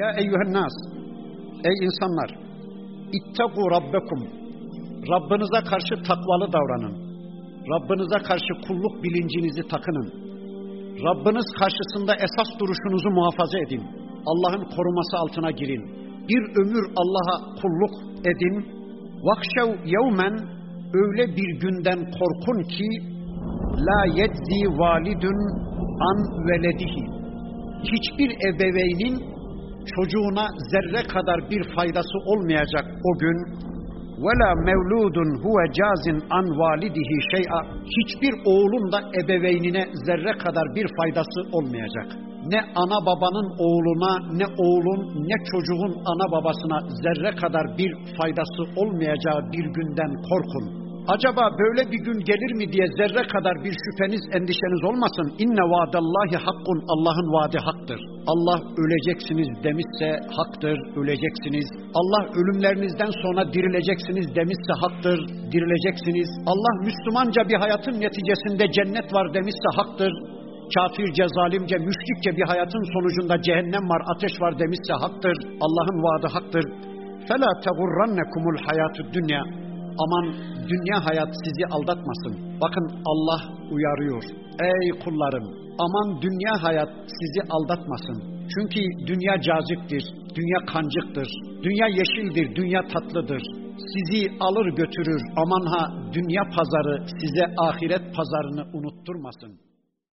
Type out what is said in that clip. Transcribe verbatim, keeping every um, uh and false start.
Ya eyyühen nas, ey insanlar, ittegu rabbekum, Rabbinize karşı takvalı davranın. Rabbinize karşı kulluk bilincinizi takının. Rabbiniz karşısında esas duruşunuzu muhafaza edin. Allah'ın koruması altına girin. Bir ömür Allah'a kulluk edin. Vakşev yevmen, öyle bir günden korkun ki la yedzi validun an veledihi. Hiçbir ebeveynin çocuğuna zerre kadar bir faydası olmayacak o gün. وَلَا مَوْلُودٌ هُوَ جَازٍ عَنْ وَالِدِهِ شَيْئًا. Hiçbir oğlun da ebeveynine zerre kadar bir faydası olmayacak. Ne ana babanın oğluna, ne oğlun, ne çocuğun ana babasına zerre kadar bir faydası olmayacağı bir günden korkun. Acaba böyle bir gün gelir mi diye zerre kadar bir şüpheniz, endişeniz olmasın. İnne vaadallahi hakkun. Allah'ın vaadi haktır. Allah öleceksiniz demişse haktır, öleceksiniz. Allah ölümlerinizden sonra dirileceksiniz demişse haktır, dirileceksiniz. Allah Müslümanca bir hayatın neticesinde cennet var demişse haktır. Kafirce, zalimce, müşrikçe bir hayatın sonucunda cehennem var, ateş var demişse haktır. Allah'ın vaadi haktır. فَلَا تَغُرَّنَّكُمُ الْحَيَاتُ الدُّنْيَا. Aman dünya hayat sizi aldatmasın. Bakın Allah uyarıyor. Ey kullarım, aman dünya hayat sizi aldatmasın. Çünkü dünya caziptir, dünya kancıktır, dünya yeşildir, dünya tatlıdır. Sizi alır götürür. Aman ha, dünya pazarı size ahiret pazarını unutturmasın.